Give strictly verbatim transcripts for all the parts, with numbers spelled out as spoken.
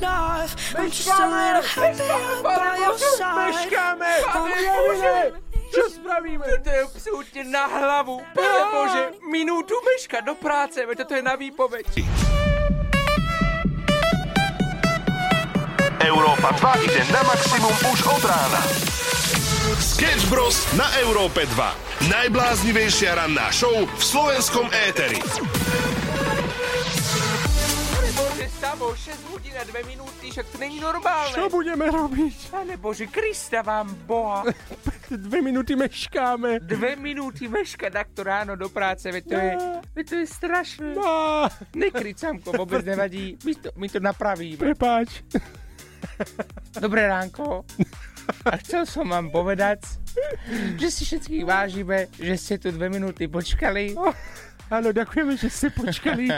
life. I'm just a little happy by your side. Meškáme, pane, čo spravíme? To je absolutně na hlavu. Pane Bože, minutu meška do práce, to je na výpoveď. Európa dva ide na maximum už od rána. Sketch Bros. Na Európe dva. Najbláznivejšia ranná show v slovenskom éteri. Stavo, šesť hodín a dve minúty, však to není normálne. Čo budeme robiť? Ale Bože, Krista vám Boha. Dve minúty meškáme. Dve minúty meška, takto ráno do práce, veď to, no. je, veď to je strašné. No. Nekryť, Samko, vôbec nevadí, my to, my to napravíme. Prepáč. Dobré ránko. A chcel som vám povedať, že si všetkých vážime, že ste tu dve minúty počkali. No. Áno, ďakujeme, že ste počkali.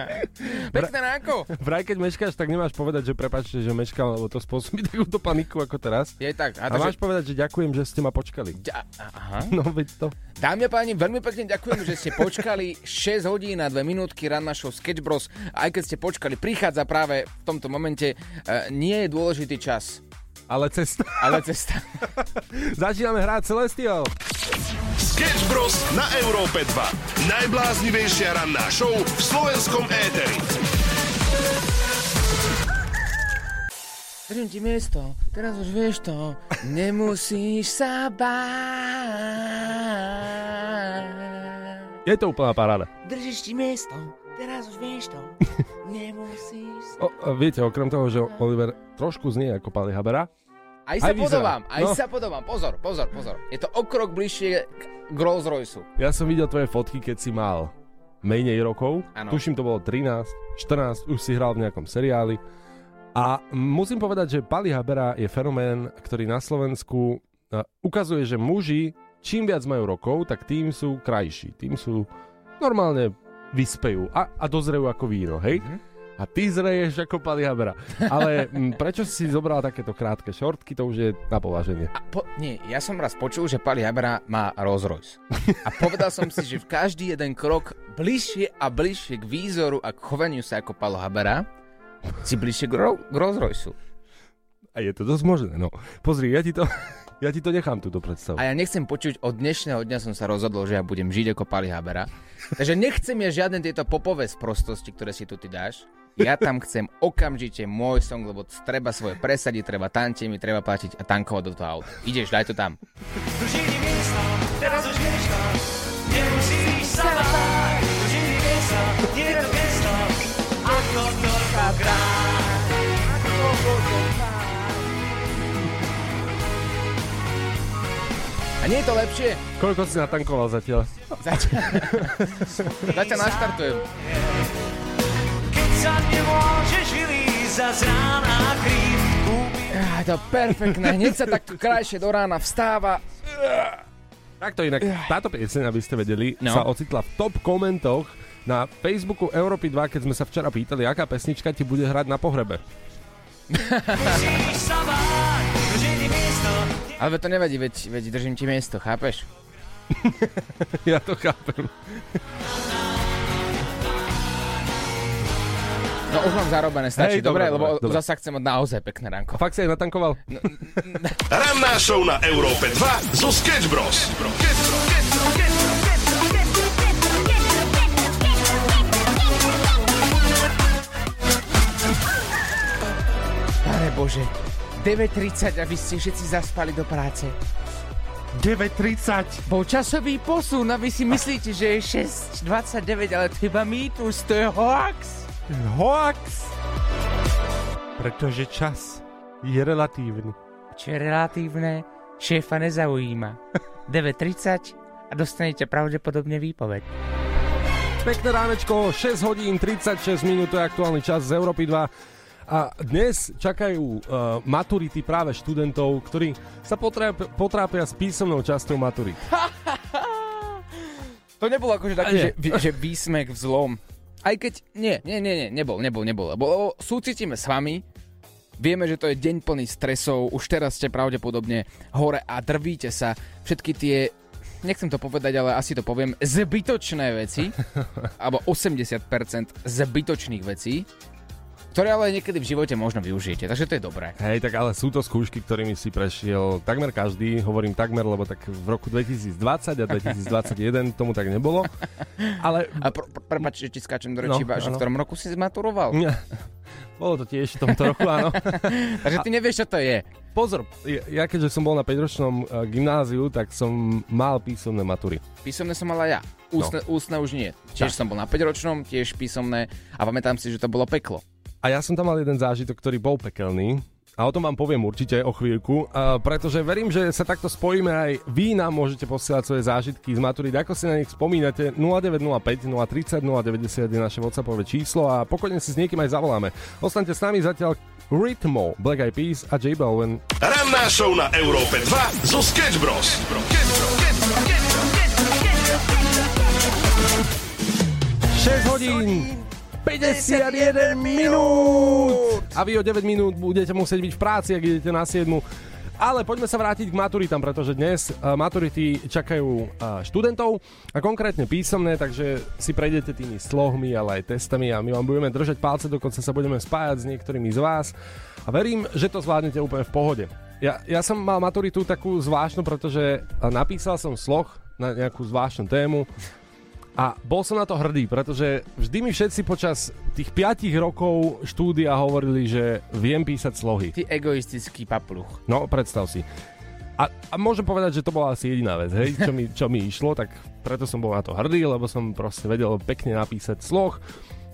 Pekné ránko. Vraj, keď meškáš, tak nemáš povedať, že prepáčte, že meškal, lebo to spôsobí takúto paniku ako teraz. Je tak. A, a takže... máš povedať, že ďakujem, že ste ma počkali. Ďa... Aha. No, veď to. Dámy a páni, veľmi pekne ďakujem, že ste počkali. šesť hodín a dve minútky ranná show Sketch Bros. Aj keď ste počkali, prichádza práve v tomto momente. Uh, nie je dôležitý čas. Ale cesta. Ale cesta. Začíname hrať Celestial. Sketch Bros. Na Európe dva. Najbláznivejšia ranná show v slovenskom éteri. Držím ti miesto, teraz už vieš to. Nemusíš sa báť. Je to úplná paráda. Držíš ti miesto, teraz už vieš to. Nemusíš sa... O, viete, okrem toho, že Oliver trošku znie ako Pali Habera, Aj sa aj podobám, aj no. sa podobám. Pozor, pozor, pozor. Je to o krok bližšie k Rolls Royceu. Ja som videl tvoje fotky, keď si mal menej rokov. Ano. Tuším, to bolo trinásť, štrnásť, už si hral v nejakom seriáli. A musím povedať, že Pali Habera je fenomén, ktorý na Slovensku ukazuje, že muži, čím viac majú rokov, tak tým sú krajší. Tým sú normálne vyspejú a, a dozrejú ako víno, hej? Mhm. A ty zreješ ako Pali Habera. Ale m, prečo si zobral takéto krátke šortky, to už je na považenie. A po, nie, ja som raz počul, že Pali Habera má Rolls Royce. A povedal som si, že v každý jeden krok bližšie a bližšie k výzoru a k chovaniu sa ako Pali Habera si bližšie k, ro- k Rolls Royceu. A je to dosť možné, no. Pozri, ja ti to... Ja ti to nechám túto predstavu. A ja nechcem počuť, od dnešného dňa som sa rozhodol, že ja budem žiť ako Pali Habera. Takže nechcem ja žiadne tieto popové sprostosti, ktoré si tu ty dáš. Ja tam chcem okamžite môj song, lebo treba svoje presadiť, treba tancie mi, treba platiť a tankovať do toho auta. Ideš, daj to tam. Držíni miesta, teraz už miesta, nemusíš sa báť. Držíni miesta, nie je to miesta, ako torka brá. A nie je to lepšie? Koľko si natankoval zatiaľ? Zatiaľ. Zatiaľ naštartujem. Keď sa nemôžeš vylísť za zrán a krým. Ah, to je perfektné. Hneď sa takto krajšie do rána vstáva. Takto inak. Táto pieseň, aby ste vedeli, no. sa ocitla v top komentoch na Facebooku Európy dva, keď sme sa včera pýtali, aká pesnička ti bude hrať na pohrebe. Musíš sa báť, držíni miesto. Ale to nevadí, veď, veď držím ti miesto, chápeš? Ja to chápem. No už mám zarobené, stačí, hey, dobre, dobre, lebo dobre. Zasa chcem od naozaj pekné ránko. Fakt si aj natankoval? No, n- n- Ranná show na Európe dva zo Sketch Bros. Pane Bože, deväť tridsať, aby ste všetci zaspali do práce. deväť tridsať. Bol časový posun, a vy si myslíte, že je šesť dvadsaťdeväť, ale to iba mýtus, to je hoax. Hoax. Pretože čas je relatívny. Čo je relatívne, šéfa nezaujíma. deväť tridsať a dostanete pravdepodobne výpoveď. Pekné ránečko, šesť hodín tridsaťšesť minút, to je aktuálny čas z Európy dva. A dnes čakajú uh, maturity práve študentov, ktorí sa potrápia, potrápia s písomnou časťou maturit. To nebolo akože taký, že, že výsmek vzlom. Aj keď nie, nie, nie, nie nebol, nebol, nebol. Lebo súcitíme s vami, vieme, že to je deň plný stresov, už teraz ste pravdepodobne hore a drvíte sa. Všetky tie, nechcem to povedať, ale asi to poviem, zbytočné veci, alebo osemdesiat percent zbytočných vecí, ktoré ale niekedy v živote možno využijete, takže to je dobré. Hej, tak ale sú to skúšky, ktorými si prešiel takmer každý, hovorím takmer, lebo tak v roku dvetisícdvadsať a dvetisícdvadsaťjeden tomu tak nebolo. Ale... A pr- pr- prepáč, že ti skáčem do reči, no, že v ktorom roku si zmaturoval? Ja, bolo to tiež v tomto roku, áno. Takže ty nevieš, čo to je. Pozor, ja keďže som bol na päťročnom gymnáziu, tak som mal písomné matúry. Písomné som mal aj ja. Ústne, no. ústne už nie. Tiež tak. Som bol na päťročnom, tiež písomné a pamätám si, že to bolo peklo. A ja som tam mal jeden zážitok, ktorý bol pekelný. A o tom vám poviem určite o chvíľku, pretože verím, že sa takto spojíme aj vy, nám môžete posielať svoje zážitky z maturít, ako si na nich spomínate. Nula deväť nula päť, nula tridsať, nula deväťdesiat je naše WhatsAppové číslo a pokojne si s niekým aj zavoláme. Ostaňte s nami zatiaľ Rytmo, Black Eyed Peas a J. Balvin. Ranná show na Európe dva zo Sketch Bros. šesť hodín päťdesiatjeden minút a vy o deväť minút budete musieť byť v práci, ak idete na siedmu. Ale poďme sa vrátiť k maturitám, pretože dnes maturity čakajú študentov a konkrétne písomné, takže si prejdete tými slohmi, ale aj testami a my vám budeme držať palce, dokonca sa budeme spájať s niektorými z vás a verím, že to zvládnete úplne v pohode. Ja, ja som mal maturitu takú zvláštnu, pretože napísal som sloh na nejakú zvláštnu tému. A bol som na to hrdý, pretože vždy mi všetci počas tých päť rokov štúdia hovorili, že viem písať slohy. Ty egoistický papluch. No, predstav si. A, a môžem povedať, že to bola asi jediná vec, hej, čo mi, čo mi išlo, tak preto som bol na to hrdý, lebo som proste vedel pekne napísať sloh.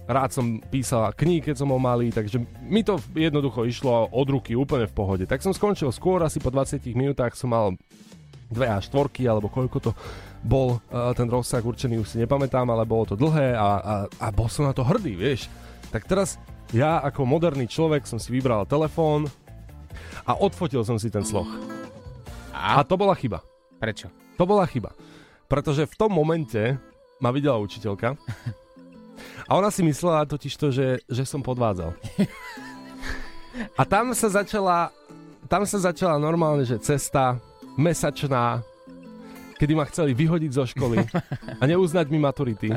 Rád som písal kníh, keď som ho malý, takže mi to jednoducho išlo od ruky úplne v pohode. Tak som skončil skôr, asi po dvadsiatich minútach som mal dve až štvorky, alebo koľko to bol uh, ten rozsah určený, už si nepamätám, ale bolo to dlhé a, a, a bol som na to hrdý, vieš. Tak teraz ja ako moderný človek som si vybral telefón a odfotil som si ten sloh. A? a to bola chyba. Prečo? To bola chyba. Pretože v tom momente ma videla učiteľka a ona si myslela totižto, že, že som podvádzal. A tam sa začala tam sa začala normálne, že cesta mesačná, kedy ma chceli vyhodiť zo školy a neuznať mi maturity.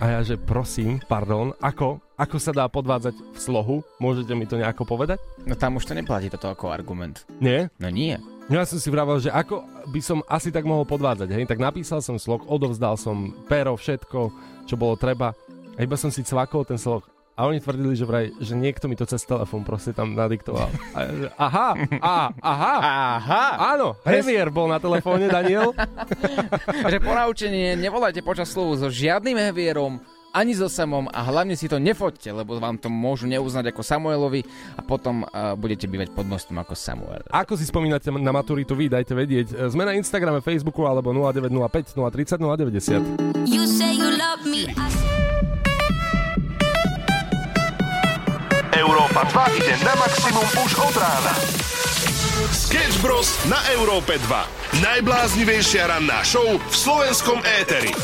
A ja, že prosím, pardon, ako? Ako sa dá podvádzať v slohu? Môžete mi to nejako povedať? No tam už to neplatí toto ako argument. Nie? No nie. Ja som si vraval, že ako by som asi tak mohol podvádzať, hej? Tak napísal som sloh, odovzdal som pero, všetko, čo bolo treba. A iba som si cvakol ten sloh. A oni tvrdili, že vraj, že niekto mi to cez telefón proste tam nadiktoval. A, že, aha, á, aha, aha, áno, heavier bol na telefóne, Daniel. Že ponaučenie, nevolajte počas slovu so žiadnym heavierom, ani so samom a hlavne si to nefoďte, lebo vám to môžu neuznať ako Samuelovi a potom uh, budete bývať pod mostom ako Samuel. Ako si spomínate na maturitu vy, dajte vedieť. Sme na Instagrame, Facebooku alebo nula deväť nula päť, nula tridsať, nula deväťdesiat. You say you love me, I... Európa dva ide na maximum už od rána. Sketch Bros. Na Európe dva. Najbláznivejšia ranná show v slovenskom éteri.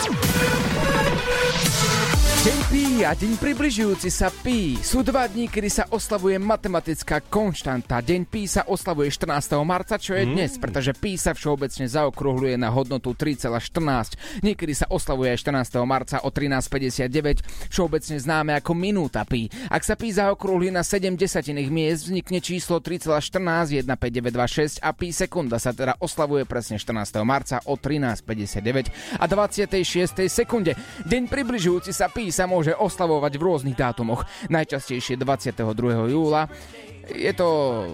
Deň pí a deň približujúci sa pí. Sú dva dní, kedy sa oslavuje matematická konštanta. Deň pí sa oslavuje štrnásteho marca, čo je dnes, pretože pí sa všeobecne zaokrúhľuje na hodnotu tri celé štrnásť. Niekedy sa oslavuje aj štrnásteho marca o trinásť päťdesiatdeväť, všeobecne známe ako minúta pí. Ak sa pí zaokrúhli na sedem desatinných miest, vznikne číslo tri celé štrnásť, jeden päť deväť dva šesť a pí sekunda sa teda oslavuje presne štrnásteho marca o trinásť päťdesiatdeväť a dvadsiatej šiestej sekunde. Deň približujúci sa pí sa môže oslavovať v rôznych dátumoch. Najčastejšie dvadsiateho druhého júla. Je to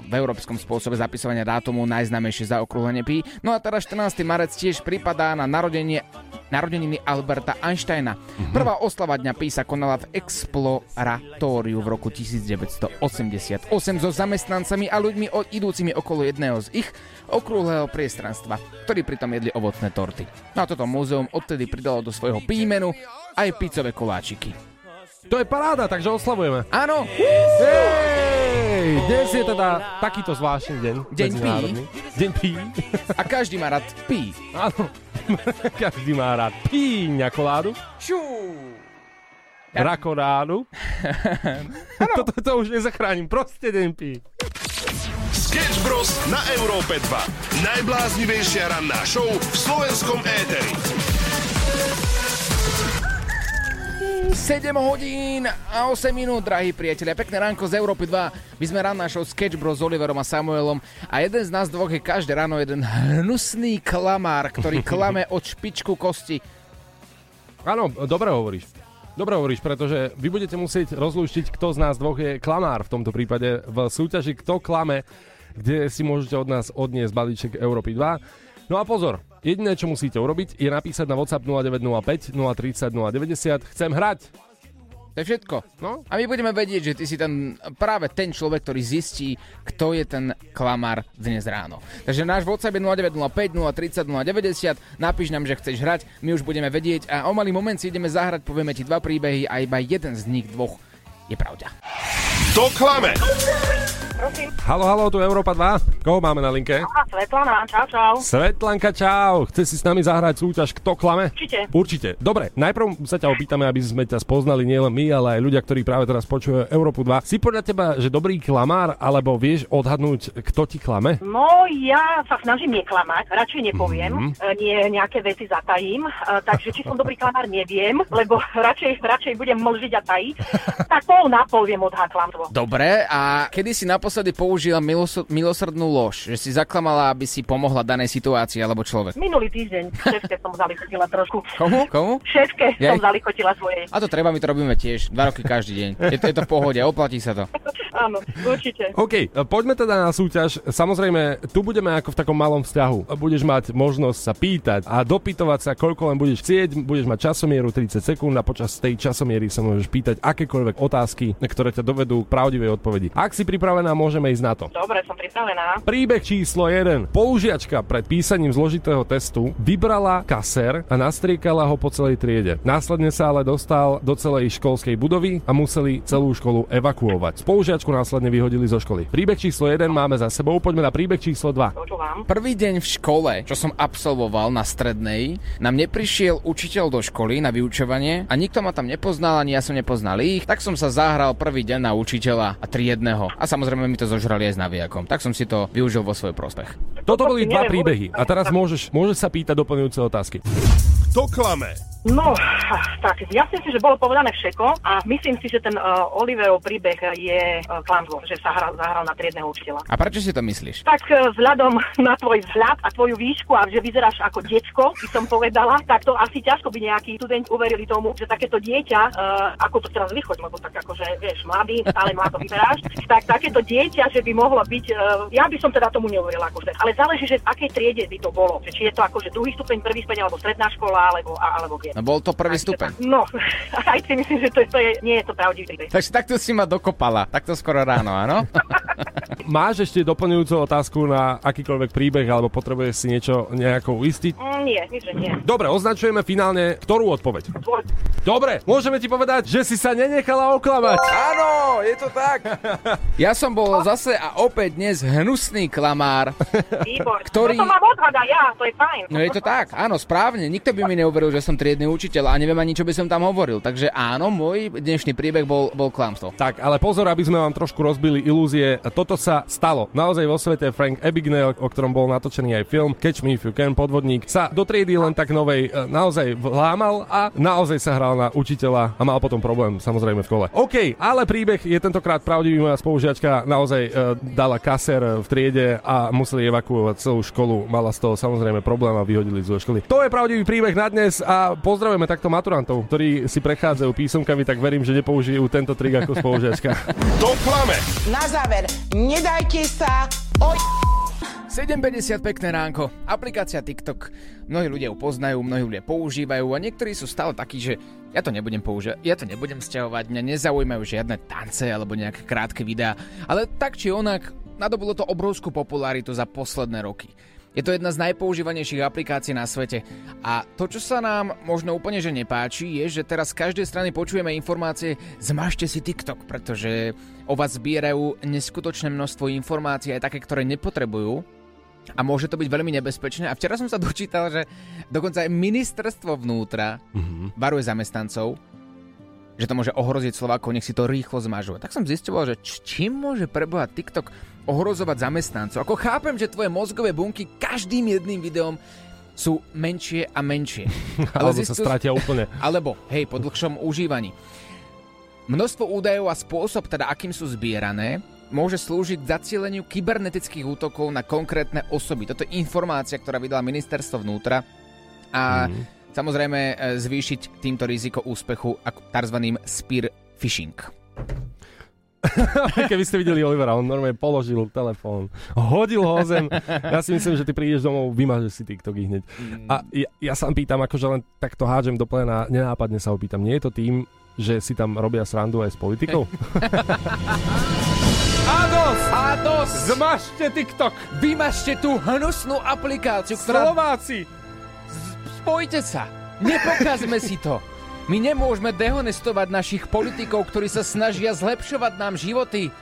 v európskom spôsobe zapisovania dátumu najznámejšie zaokrúhlenie pí. No a teraz štrnásty marec tiež pripadá na narodenie, narodeniny Alberta Einsteina. Mm-hmm. Prvá oslava dňa pí sa konala v Exploratóriu v roku devätnásť osemdesiatosem so zamestnancami a ľuďmi idúcimi okolo jedného z ich okrúhleho priestranstva, ktorí pritom jedli ovocné torty. No a toto múzeum odtedy pridalo do svojho pímenu aj pícové koláčiky. To je paráda, takže oslavujeme. Áno. Hej, dnes je teda takýto zvláštny deň. Deň pí. Deň pí. A každý má rád pí. Áno. Každý má rád píňa koládu. Čú. Ja. Rakoládu. Toto to, to už nezachránim. Proste deň pí. Sketch Bros. Na Európe dva. Najbláznivejšia ranná show v slovenskom éteri. sedem hodín a osem minút, drahí priatelia. Pekné ránko z Európy dva. My sme ráno našou Sketch Bros s Oliverom a Samuelom a jeden z nás dvoch je každé ráno jeden hnusný klamár, ktorý klame od špičku kosti. Áno, dobre hovoríš. Dobre hovoríš, pretože vy budete musieť rozlúštiť, kto z nás dvoch je klamár v tomto prípade v súťaži Kto klame, kde si môžete od nás odniesť balíček Európy dva. No a pozor, jediné, čo musíte urobiť, je napísať na WhatsApp nula deväť nula päť, nula tri nula, nula deväť nula. Chcem hrať. To je všetko. No? A my budeme vedieť, že ty si ten, práve ten človek, ktorý zistí, kto je ten klamár dnes ráno. Takže náš WhatsApp je nula deväť nula päť, nula tri nula, nula deväť nula. Napíš nám, že chceš hrať, my už budeme vedieť a o malý moment si ideme zahrať, povieme ti dva príbehy a iba jeden z nich dvoch je pravda. To klame! Haló, haló, tu Európa dva. Koho máme na linke? Aha, Svetlana, čau, čau. Svetlanka, čau. Chce si s nami zahrať súťaž Kto klame? Určite. Určite. Dobre, najprv sa ťa opýtame, aby sme ťa spoznali nielen my, ale aj ľudia, ktorí práve teraz počujú Európu dva. Si podľa teba, že dobrý klamár, alebo vieš odhadnúť, kto ti klame? No, ja sa snažím neklamať, radšej nepoviem, mm-hmm. nie, nejaké veci zatajím, takže či som dobrý klamár, neviem, lebo radšej, radšej budem mlžiť a tajiť. Tak pol na pol viem odhad klamstvo. Dobre, a kedy si na naposledy použila milos- milosrdnú lož, že si zaklamala, aby si pomohla danej situácii alebo človek. Minulý týždeň šéfke som zalichotila trošku. Komu? Komu? Šéfke som zalichotila svojej. A to treba, my to robíme tiež, dva roky každý deň. Je to, je to v pohode, oplatí sa to. Áno, určite. OK, poďme teda na súťaž. Samozrejme, tu budeme ako v takom malom vzťahu. Budeš mať možnosť sa pýtať a dopytovať sa, koľko len budeš chcieť, budeš mať časomieru tridsať sekúnd a počas tej časomiery sa môžeš pýtať akékoľvek otázky, ktoré ťa dovedú k pravdivej odpovedi. Ak si pripravená, môžeme ísť na to. Dobre, som pripravená. Príbeh číslo jeden. Použiačka pred písaním zložitého testu vybrala kasér a nastriekala ho po celej triede. Následne sa ale dostal do celej školskej budovy a museli celú školu evakuovať. Použiačku následne vyhodili zo školy. Príbeh číslo jeden máme za sebou, poďme na príbeh číslo dva. Počúvam. Prvý deň v škole, čo som absolvoval na strednej, nám neprišiel učiteľ do školy na vyučovanie a nikto ma tam nepoznal, ani ja som nepoznal ich, tak som sa zahral prvý deň na učiteľa a triedneho. A samozrejme mi to zožrali aj s navijakom. Tak som si to využil vo svoj prospech. Toto boli dva príbehy a teraz môžeš, môžeš sa pýtať doplňujúce otázky. Kto klame? No, tak jasne si, že bolo povedané všetko a myslím si, že ten uh, Oliverov príbeh je uh, klamstvo, že sa hral, zahral na triedneho učiteľa. A prečo si to myslíš? Tak uh, vzhľadom na tvoj vzhľad a tvoju výšku a že vyzeráš ako diecko, by som povedala, tak to asi ťažko by nejaký študent uverili tomu, že takéto dieťa, uh, ako to teraz vychoď, lebo tak akože, vieš, mladý, stále mladý vyzeráš, tak takéto dieťa, že by mohlo byť, uh, ja by som teda tomu neuverila, akože, ale záleží, že v akej triede by to bolo, že či je to akože druhý stupeň, prvý stupeň alebo stredná škola, alebo, alebo no bol to prvý stupeň. No, aj si myslím, že to, to je, nie je to pravdivý príbeh. Takže takto si ma dokopala, takto skoro ráno, áno? Máš ešte doplňujúcu otázku na akýkoľvek príbeh, alebo potrebuješ si niečo nejako uistiť? Mm, nie, nič nie. Dobre, označujeme finálne ktorú odpoveď? Dvor. Dobre, môžeme ti povedať, že si sa nenechala oklamať. Áno, je to tak. Ja som bol zase a opäť dnes hnusný klamár. Výbor. Ktorý... No to mám odhada ja, to je fajn. No je to tak, áno, správne. Nikto by mi neuveril, že som triedny učiteľ a neviem ani, čo by som tam hovoril. Takže áno, môj dnešný príbeh bol, bol klamstvo. Tak, ale pozor, aby sme vám trošku rozbili ilúzie. Toto sa stalo. Naozaj vo svete Frank Abagnale, o ktorom bol natočený aj film Catch Me If You Can, podvodník, sa do triedy len tak novej naozaj vlámal a naozaj sa hral na učiteľa a mal potom problém samozrejme v kole. OK, ale príbeh je tentokrát pravdivý. Moja spolužiačka naozaj e, dala kasér v triede a museli evakuovať celú školu. Mala z toho samozrejme problém a vyhodili zo školy. To je pravdivý príbeh na dnes a pozdravujeme takto maturantov, ktorí si prechádzajú písomkami, tak verím, že nepoužijú tento trik ako spolužiačka. To klame. Na záver, ned- Dajte sa oj... sedem päťdesiat, pekné ránko. Aplikácia TikTok. Mnohí ľudia ju poznajú, mnohí ľudia používajú a niektorí sú stále takí, že ja to nebudem používať, ja to nebudem sťahovať, mňa nezaujímajú žiadne tance alebo nejaké krátke videá. Ale tak či onak, nadobudlo to obrovskú popularitu za posledné roky. Je to jedna z najpoužívanejších aplikácií na svete. A to, čo sa nám možno úplne že nepáči, je, že teraz z každej strany počujeme informácie zmažte si TikTok, pretože o vás zbierajú neskutočné množstvo informácií, aj také, ktoré nepotrebujú. A môže to byť veľmi nebezpečné. A včera som sa dočítal, že dokonca aj ministerstvo vnútra mm-hmm. varuje zamestnancov, že to môže ohroziť Slovákov, nech si to rýchlo zmažuje. Tak som zistoval, že čím môže preboha TikTok ohrozovať zamestnancov. Ako chápem, že tvoje mozgové bunky každým jedným videom sú menšie a menšie. Ale alebo zistujú, sa stratia úplne. Alebo, hej, po dlhšom užívaní. Množstvo údajov a spôsob, teda akým sú zbierané, môže slúžiť k zacieleniu kybernetických útokov na konkrétne osoby. Toto je informácia, ktorá vydala ministerstvo vnútra a mm. samozrejme zvýšiť týmto riziko úspechu takzvaným spear phishing. Keby ste videli Olivera, on normálne položil telefón, hodil ho zem. Ja si myslím, že ty prídeš domov, vymažeš si TikToky hneď. A ja, ja sa pýtam, akože len takto hádžem do plena, nenápadne sa ho pýtam, nie je to tým, že si tam robia srandu aj s politikou? A dosť! A dosť! Zmažte TikTok! Vymažte tú hnusnú aplikáciu, ktorá... Slováci! Spojte sa! Nepokazme si to! My nemôžeme dehonestovať našich politikov, ktorí sa snažia zlepšovať nám životy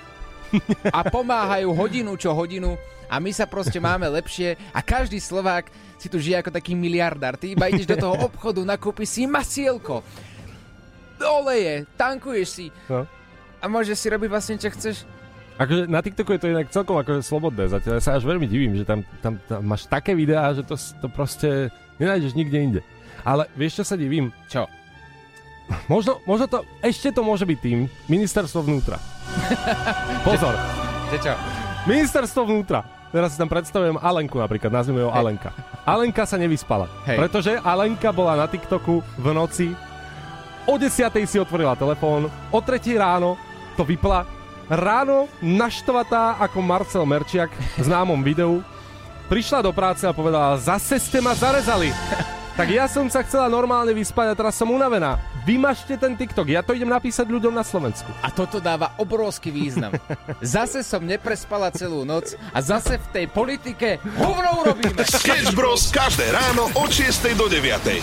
a pomáhajú hodinu čo hodinu a my sa proste máme lepšie a každý Slovák si tu žije ako taký miliardár. Ty iba ideš do toho obchodu, nakúpiš si masielko, oleje, tankuješ si a môžeš si robiť vlastne, čo chceš. Akože na TikToku je to inak celkom akože slobodné zatiaľ. Ja sa až veľmi divím, že tam, tam, tam máš také videá, že to, to proste nenájdeš nikde inde. Ale vieš, čo sa divím? Čo? Možno, možno to, ešte to môže byť tým, ministerstvo vnútra. Pozor. Že čo? Ministerstvo vnútra. Teraz si tam predstavujem Alenku napríklad, nazvime ju Alenka. Alenka sa nevyspala, hej, pretože Alenka bola na TikToku v noci, o desiatej si otvorila telefón, o tretej ráno to vypla, ráno naštvatá ako Marcel Merčiak v známom videu, prišla do práce a povedala, zase ste ma zarezali. Tak ja som sa chcela normálne vyspať a teraz som unavená. Vymažte ten TikTok, ja to idem napísať ľuďom na Slovensku. A toto dáva obrovský význam. Zase som neprespala celú noc a zase v tej politike hovno urobíme. Sketch Bros každé ráno od šiestej do deviatej.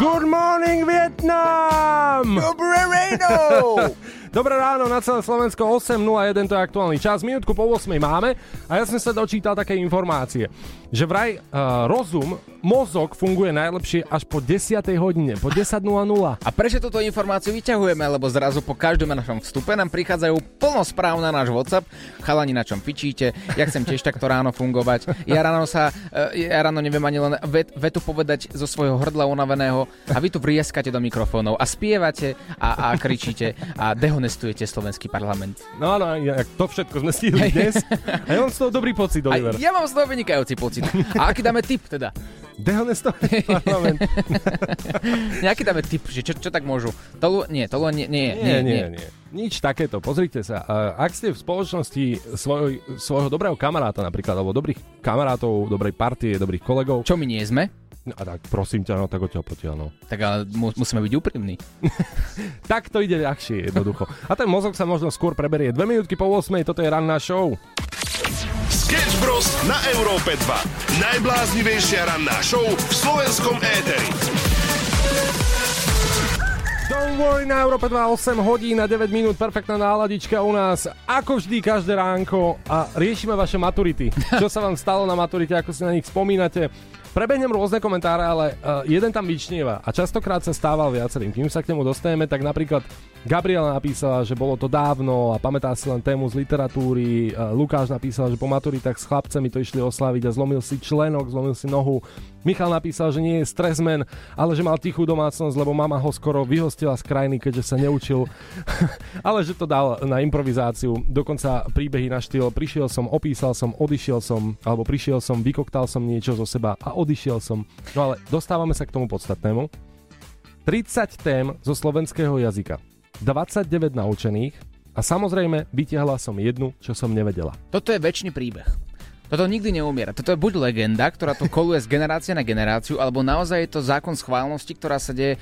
Good morning, Vietnam! Dobré ráno! Dobré ráno na celé Slovensko, osem nula jeden, to je aktuálny čas. Minútku po ôsmej máme a ja som sa dočítal také informácie, že vraj uh, rozum, mozog funguje najlepšie až po desiatej hodine, po desať nula nula. A prečo túto informáciu vyťahujeme? Lebo zrazu po každom našom vstupe nám prichádzajú plno správ na náš WhatsApp. Chalani, na čom fičíte? Ja chcem tiež takto ráno fungovať. Ja ráno sa, uh, ja ráno neviem ani len vet, vetu povedať zo svojho hrdla unaveného. A vy tu vrieskate do mikrofónov a spievate a, a kričíte a dehonestujete slovenský parlament. No áno, ja, to všetko sme stihli dnes. A ja mám z toho dobrý pocit, Oliver. Ja mám z toho vynikajúci pocit. A aký dáme tip teda? Dehonestovaný parlament. Nejaký dáme tip, že čo, čo tak môžu? Tolu, nie, tolu, nie, nie, nie, nie, nie, nie. Nič takéto, pozrite sa. Ak ste v spoločnosti svoj, svojho dobrého kamaráta napríklad, alebo dobrých kamarátov, dobrej partie, dobrých kolegov. Čo my nie sme? No a tak prosím ťa, no tak odtiaľ potiaľ, no. Tak ale mu, musíme byť úprimní. Tak to ide ľahšie, jednoducho. A ten mozog sa možno skôr preberie. Dve minútky po ôsmej, toto je ranná show. Sketch Bros na Európe dva. Najbláznivejšia ranná show v slovenskom éteri. Don't worry na Európe dva, osem hodín a deväť minút, perfektná náladička u nás, ako vždy, každé ránko a riešime vaše maturity. Čo sa vám stalo na maturite, ako si na nich spomínate. Prebehnem rôzne komentáre, ale uh, jeden tam vyčnieva a častokrát sa stával viacerým. Kým sa k nemu dostaneme, tak napríklad Gabriela napísala, že bolo to dávno a pamätá si len tému z literatúry. Uh, Lukáš napísal, že po maturitách s chlapcami to išli osláviť a zlomil si členok, zlomil si nohu. Michal napísal, že nie je stresmen, ale že mal tichú domácnosť, lebo mama ho skoro vyhostila z krajiny, keďže sa neučil. Ale že to dal na improvizáciu. Dokonca príbehy na štýl prišiel som, opísal som, odišiel som, alebo prišiel som, vykoktal som niečo zo seba a odišiel som. No ale dostávame sa k tomu podstatnému. tridsať tém zo slovenského jazyka. dvadsaťdeväť naučených a samozrejme vytiahla som jednu, čo som nevedela. Toto je večný príbeh. Toto nikdy neumiera. Toto je buď legenda, ktorá tu koluje z generácie na generáciu, alebo naozaj je to zákon schválnosti, ktorá sa deje,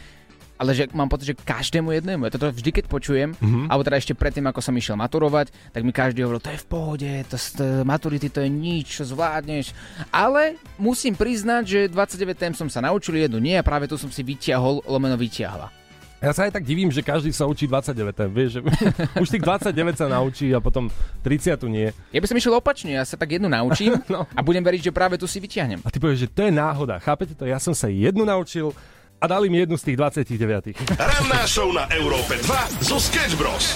ale že mám pocit, že každému jednému. Toto vždy, keď počujem, mm-hmm. alebo teda ešte predtým, ako som išiel maturovať, tak mi každý hovoril, to je v pohode, to z maturity, to je nič, čo zvládneš. Ale musím priznať, že dvadsaťdeväť tém som sa naučil, jednu nie, a práve tu som si vytiahol, lomeno vytiahla. Ja sa aj tak divím, že každý sa učí dvadsaťdeväť, vieš, že už tých dvadsaťdeväť sa naučí a potom tridsať nie. Ja by som išiel opačne, ja sa tak jednu naučím no. A budem veriť, že práve tu si vyťahnem. A ty povieš, že to je náhoda, chápete to? Ja som sa jednu naučil a dali mi jednu z tých dvadsaťdeväť. Ranná show na Európe dva zo Sketch Bros.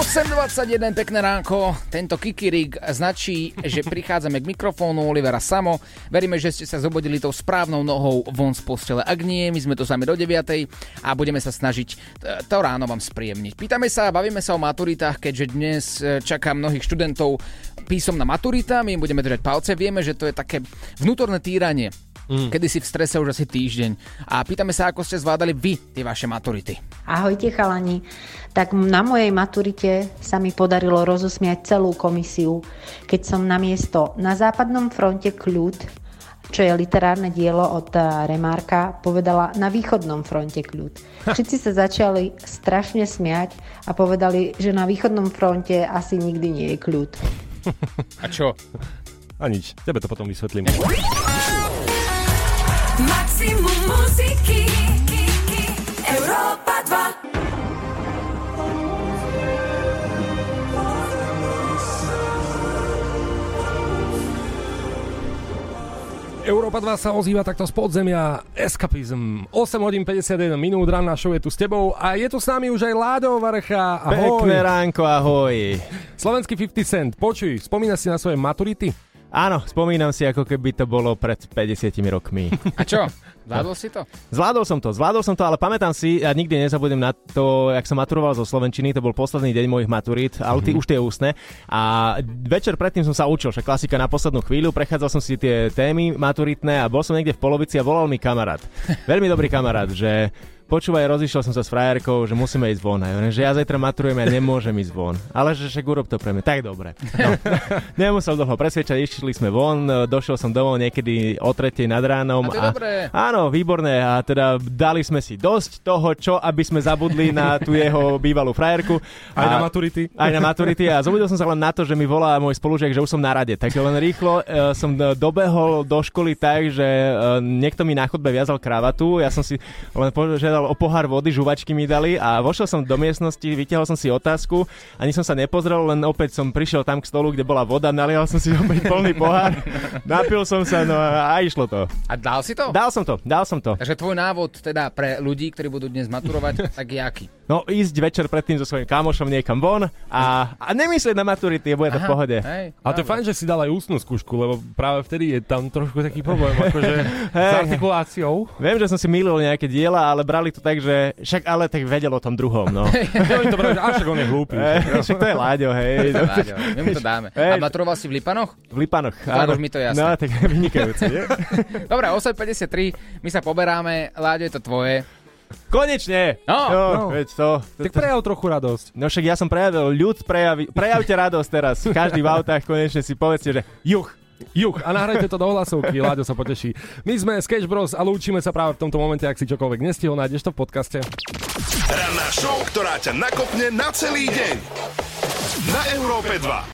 osem dvadsaťjeden, pekné ránko. Tento kikirík značí, že prichádzame k mikrofónu Olivera Samo. Veríme, že ste sa zobodili tou správnou nohou von z postele. Ak nie, my sme to sami do deviatej a budeme sa snažiť to ráno vám spríjemniť. Pýtame sa, bavíme sa o maturitách, keďže dnes čaká mnohých študentov písomná maturita. My im budeme držať palce. Vieme, že to je také vnútorné týranie. Mm. Kedy si v strese už asi týždeň. A pýtame sa, ako ste zvládali vy tie vaše maturity. Ahojte chalani. Tak na mojej maturite sa mi podarilo rozosmiať celú komisiu, keď som namiesto Na západnom fronte kľud, čo je literárne dielo od Remarka, povedala Na východnom fronte kľud. Všetci sa začali strašne smiať a povedali, že na východnom fronte asi nikdy nie je kľud. A čo? A nič. Tebe to potom vysvetlím. Maximum muziky Európa dva. Európa dva sa ozýva takto z podzemia. Eskapizm. osem hodín päťdesiatjeden minút, ranná show je tu s tebou a je tu s nami už aj Lado Varcha. Ahoj. Pekné ránko, ahoj. Slovenský päťdesiat cent. Počuj, spomínaš si na svoje maturity? Áno, spomínam si, ako keby to bolo pred päťdesiatimi rokmi. A čo? Zvládol si to? Zvládol som to, zvládol som to, ale pamätám si, ja nikdy nezabudnem na to, jak som maturoval zo slovenčiny, to bol posledný deň mojich maturít, ale ty už tie ústne. A večer predtým som sa učil, že klasika na poslednú chvíľu, prechádzal som si tie témy maturitné a bol som niekde v polovici a volal mi kamarát. Veľmi dobrý kamarát, že... Počúvaj, rozišiel som sa s frajerkou, že musíme ísť von. A že ja zajtra maturujem a ja nemôžem ísť von. Ale že však urob to pre mňa. Tak dobre. No. Nemusel dlho presviečať, išli sme von, došiel som domov niekedy o tretej nad ránom. A, a áno, výborné. A teda dali sme si dosť toho, čo aby sme zabudli na tú jeho bývalú frajerku. Aj a, na maturity. Aj na maturity. A zobudil som sa len na to, že mi volá môj spolužiak, že už som na rade. Takže len rýchlo e, som dobehol do školy tak, že e, niekto mi na chodbe viazal kravatu. Ja som si len požiadal o pohár vody, žuvačky mi dali a vošiel som do miestnosti, vytiahol som si otázku, ani som sa nepozrel, len opäť som prišiel tam k stolu, kde bola voda, nalial som si opäť plný pohár, napil som sa, no a išlo to. A dal si to? Dal som to, dal som to. Takže tvoj návod teda pre ľudí, ktorí budú dnes maturovať, tak je aký? No ísť večer predtým so svojím kamošom niekam von a, a nemyslieť na maturity, je bude to v pohode. Hej, a to je fajn, že si dal aj ústnu skúšku, lebo práve vtedy je tam trošku taký problém, akože hey, s artikuláciou. Viem, že som si mýlil nejaké diela, ale brali to tak, že však ale tak vedel o tom druhom, no. Oni to brali, že však on je hlúpy. Hey, však to je Láďo, hej. Láďo, my mu to dáme. Hey. A maturoval si v Lipanoch? V Lipanoch, áno. Tak už mi to jasné. No, tak vynikajúce, nie? Dobre, osem päťdesiattri, my sa poberáme, Láďo, je to tvoje. Konečne! No, no, no. Veď to, to, tak prejav trochu radosť. No však ja som prejavil, ľud prejavi, prejavte radosť teraz. Každý v autách konečne si povedzte, že juh, juh. A nahrajte to do hlasovky, Láďo sa poteší. My sme Sketch Bros a lúčime sa práve v tomto momente, ak si čokoľvek nestihol, nájdeš to v podcaste. Ranná show, ktorá ťa nakopne na celý deň. Na Európe dva.